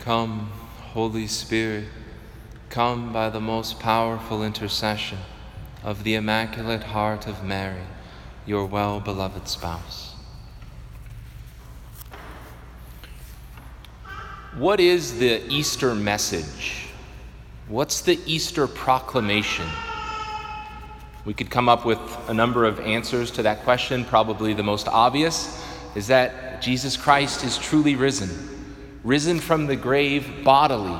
Come, Holy Spirit, come by the most powerful intercession of the Immaculate Heart of Mary, your well-beloved spouse. What is the Easter message? What's the Easter proclamation? We could come up with a number of answers to that question. Probably the most obvious is that Jesus Christ is truly risen from the grave bodily,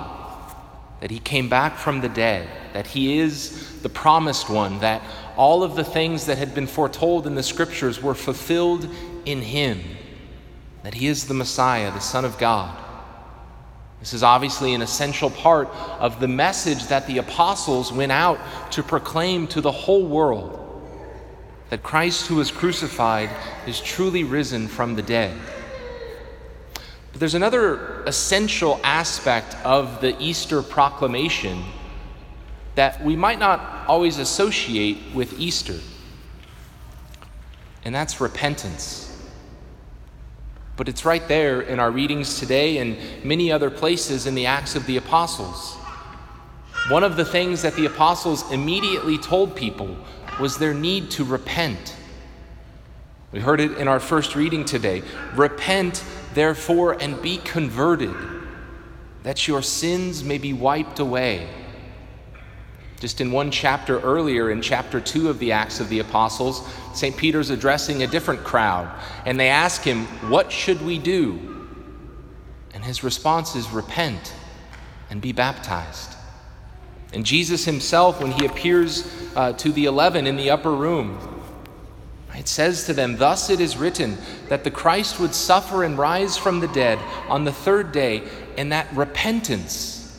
that he came back from the dead, that he is the promised one, that all of the things that had been foretold in the scriptures were fulfilled in him, that he is the Messiah, the Son of God. This is obviously an essential part of the message that the apostles went out to proclaim to the whole world, that Christ who was crucified is truly risen from the dead. But there's another essential aspect of the Easter proclamation that we might not always associate with Easter, and that's repentance. But it's right there in our readings today and many other places in the Acts of the Apostles. One of the things that the apostles immediately told people was their need to repent. We heard it in our first reading today. Repent, therefore, and be converted, that your sins may be wiped away. Just in one chapter earlier, in chapter 2 of the Acts of the Apostles, St. Peter's addressing a different crowd, and they ask him, "What should we do?" And his response is, "Repent and be baptized." And Jesus himself, when he appears to the 11 in the upper room, it says to them, "Thus it is written that the Christ would suffer and rise from the dead on the third day, and that repentance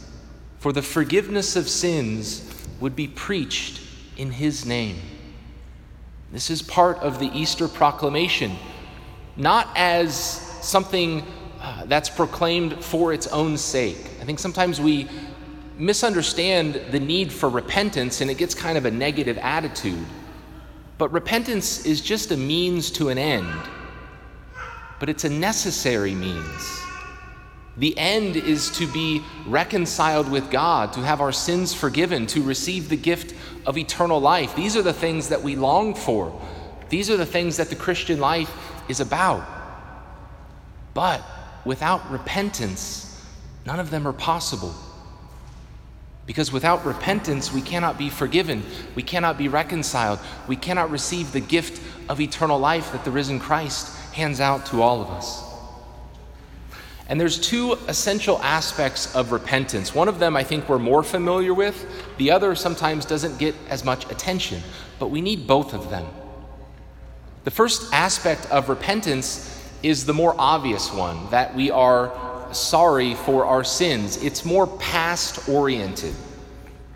for the forgiveness of sins would be preached in his name." This is part of the Easter proclamation, not as something that's proclaimed for its own sake. I think sometimes we misunderstand the need for repentance and it gets kind of a negative attitude. But repentance is just a means to an end, but it's a necessary means. The end is to be reconciled with God, to have our sins forgiven, to receive the gift of eternal life. These are the things that we long for. These are the things that the Christian life is about. But without repentance, none of them are possible. Because without repentance, we cannot be forgiven. We cannot be reconciled. We cannot receive the gift of eternal life that the risen Christ hands out to all of us. And there's two essential aspects of repentance. One of them I think we're more familiar with. The other sometimes doesn't get as much attention, but we need both of them. The first aspect of repentance is the more obvious one, that we are sorry for our sins. It's more past-oriented,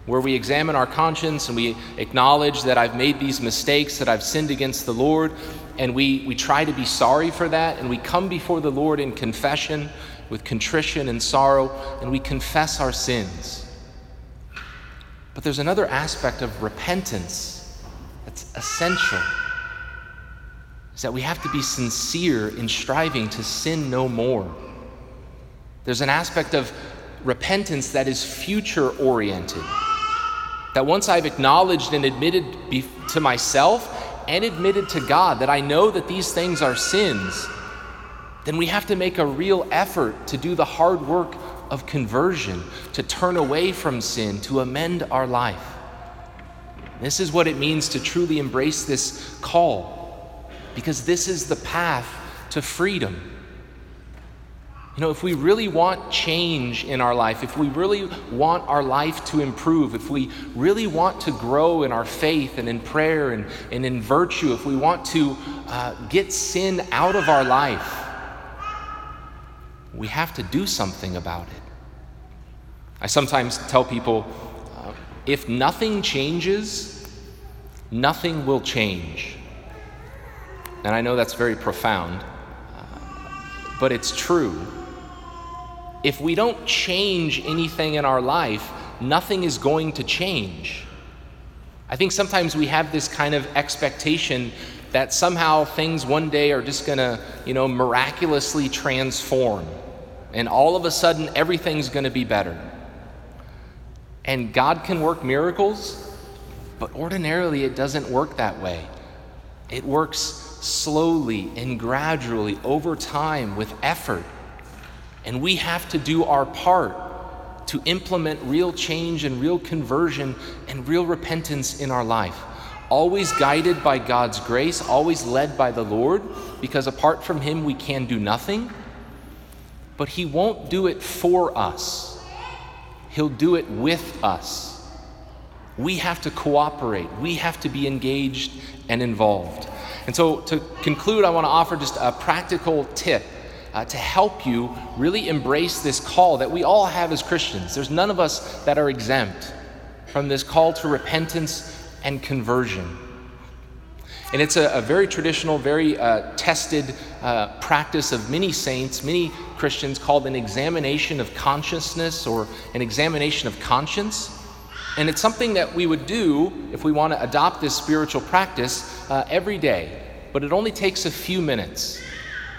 where we examine our conscience and we acknowledge that I've made these mistakes, that I've sinned against the Lord, and we try to be sorry for that, and we come before the Lord in confession, with contrition and sorrow, and we confess our sins. But there's another aspect of repentance that's essential, is that we have to be sincere in striving to sin no more. There's an aspect of repentance that is future-oriented, that once I've acknowledged and admitted to myself and admitted to God that I know that these things are sins, then we have to make a real effort to do the hard work of conversion, to turn away from sin, to amend our life. This is what it means to truly embrace this call, because this is the path to freedom. You know, if we really want change in our life, if we really want our life to improve, if we really want to grow in our faith and in prayer and in virtue, if we want to get sin out of our life, we have to do something about it. I sometimes tell people, if nothing changes, nothing will change. And I know that's very profound, but it's true. If we don't change anything in our life, nothing is going to change. I think sometimes we have this kind of expectation that somehow things one day are just gonna, miraculously transform. and all of a sudden everything's going to be better. And God can work miracles, but ordinarily it doesn't work that way. It works slowly and gradually over time with effort. And we have to do our part to implement real change and real conversion and real repentance in our life. Always guided by God's grace, always led by the Lord, because apart from Him we can do nothing. But He won't do it for us. He'll do it with us. We have to cooperate. We have to be engaged and involved. And so to conclude, I want to offer just a practical tip to help you really embrace this call that we all have as Christians. There's none of us that are exempt from this call to repentance and conversion. And it's a very traditional, very tested practice of many saints, many Christians, called an examination of consciousness or an examination of conscience. And it's something that we would do if we want to adopt this spiritual practice every day, but it only takes a few minutes.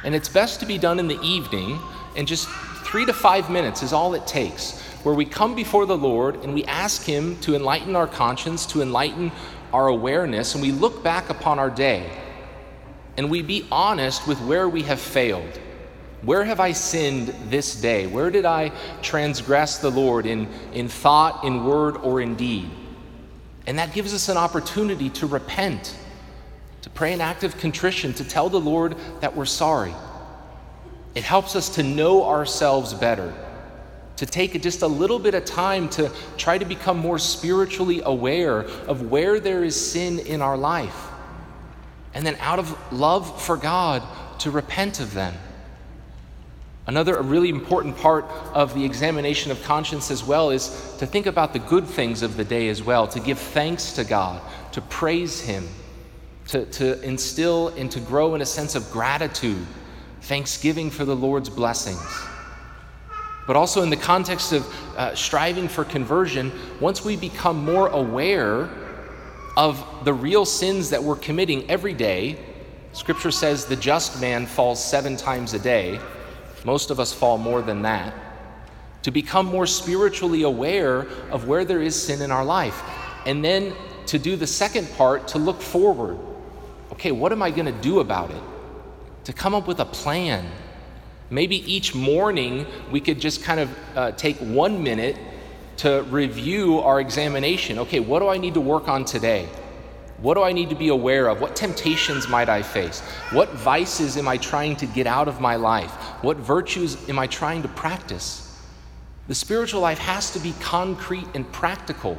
And it's best to be done in the evening, and just 3 to 5 minutes is all it takes, where we come before the Lord and we ask Him to enlighten our conscience, to enlighten our awareness, and we look back upon our day, and we be honest with where we have failed. Where have I sinned this day? Where did I transgress the Lord in thought, in word, or in deed? And that gives us an opportunity to repent, to pray an act of contrition, to tell the Lord that we're sorry. It helps us to know ourselves better, to take just a little bit of time to try to become more spiritually aware of where there is sin in our life, and then out of love for God, to repent of them. Another really important part of the examination of conscience as well is to think about the good things of the day as well, to give thanks to God, to praise Him, to instill and to grow in a sense of gratitude, thanksgiving for the Lord's blessings. But also in the context of striving for conversion, once we become more aware of the real sins that we're committing every day, Scripture says the just man falls 7 times a day. Most of us fall more than that. To become more spiritually aware of where there is sin in our life. And then to do the second part, to look forward. Okay, what am I going to do about it? To come up with a plan. Maybe each morning we could just kind of take 1 minute to review our examination. Okay, what do I need to work on today? What do I need to be aware of? What temptations might I face? What vices am I trying to get out of my life? What virtues am I trying to practice? The spiritual life has to be concrete and practical.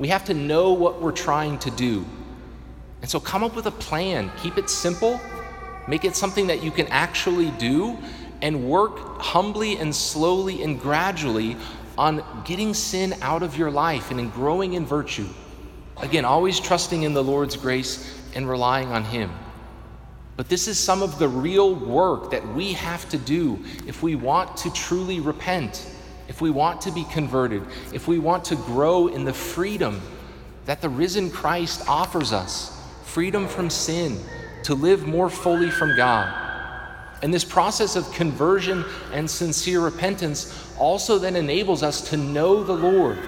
We have to know what we're trying to do. And so come up with a plan. Keep it simple. Make it something that you can actually do, and work humbly and slowly and gradually on getting sin out of your life and in growing in virtue. Again, always trusting in the Lord's grace and relying on Him. But this is some of the real work that we have to do if we want to truly repent, if we want to be converted, if we want to grow in the freedom that the risen Christ offers us, freedom from sin, to live more fully from God. And this process of conversion and sincere repentance also then enables us to know the Lord.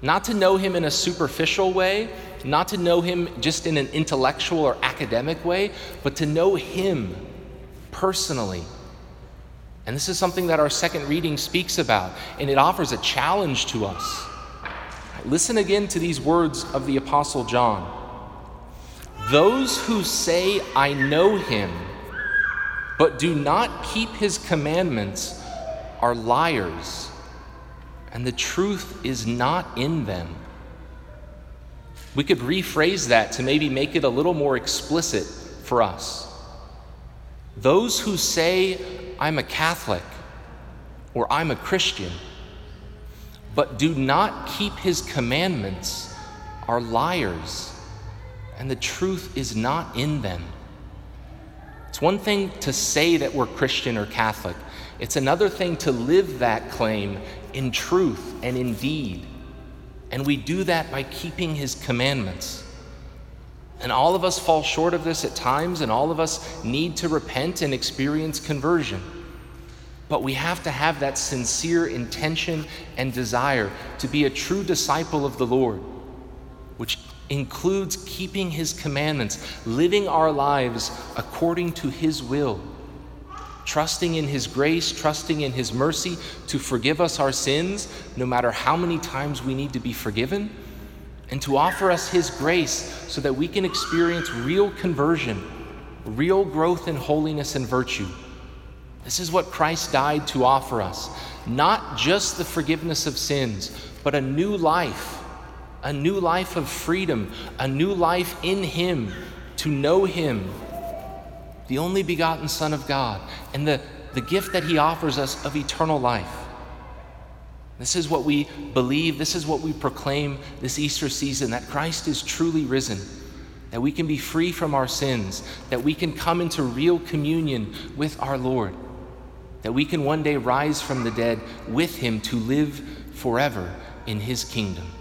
Not to know Him in a superficial way, not to know Him just in an intellectual or academic way, but to know Him personally. And this is something that our second reading speaks about, and it offers a challenge to us. Listen again to these words of the Apostle John. Those who say, I know Him, but do not keep His commandments, are liars, and the truth is not in them. We could rephrase that to maybe make it a little more explicit for us. Those who say, I'm a Catholic or I'm a Christian, but do not keep His commandments, are liars, and the truth is not in them. It's one thing to say that we're Christian or Catholic. It's another thing to live that claim in truth and in deed. And we do that by keeping His commandments. And all of us fall short of this at times, and all of us need to repent and experience conversion. But we have to have that sincere intention and desire to be a true disciple of the Lord, which includes keeping His commandments, living our lives according to His will, trusting in His grace, trusting in His mercy to forgive us our sins, no matter how many times we need to be forgiven, and to offer us His grace so that we can experience real conversion, real growth in holiness and virtue. This is what Christ died to offer us, not just the forgiveness of sins, but a new life of freedom, a new life in Him, to know Him, the only begotten Son of God, and the gift that He offers us of eternal life. This is what we believe, this is what we proclaim this Easter season, that Christ is truly risen, that we can be free from our sins, that we can come into real communion with our Lord, that we can one day rise from the dead with Him to live forever in His kingdom.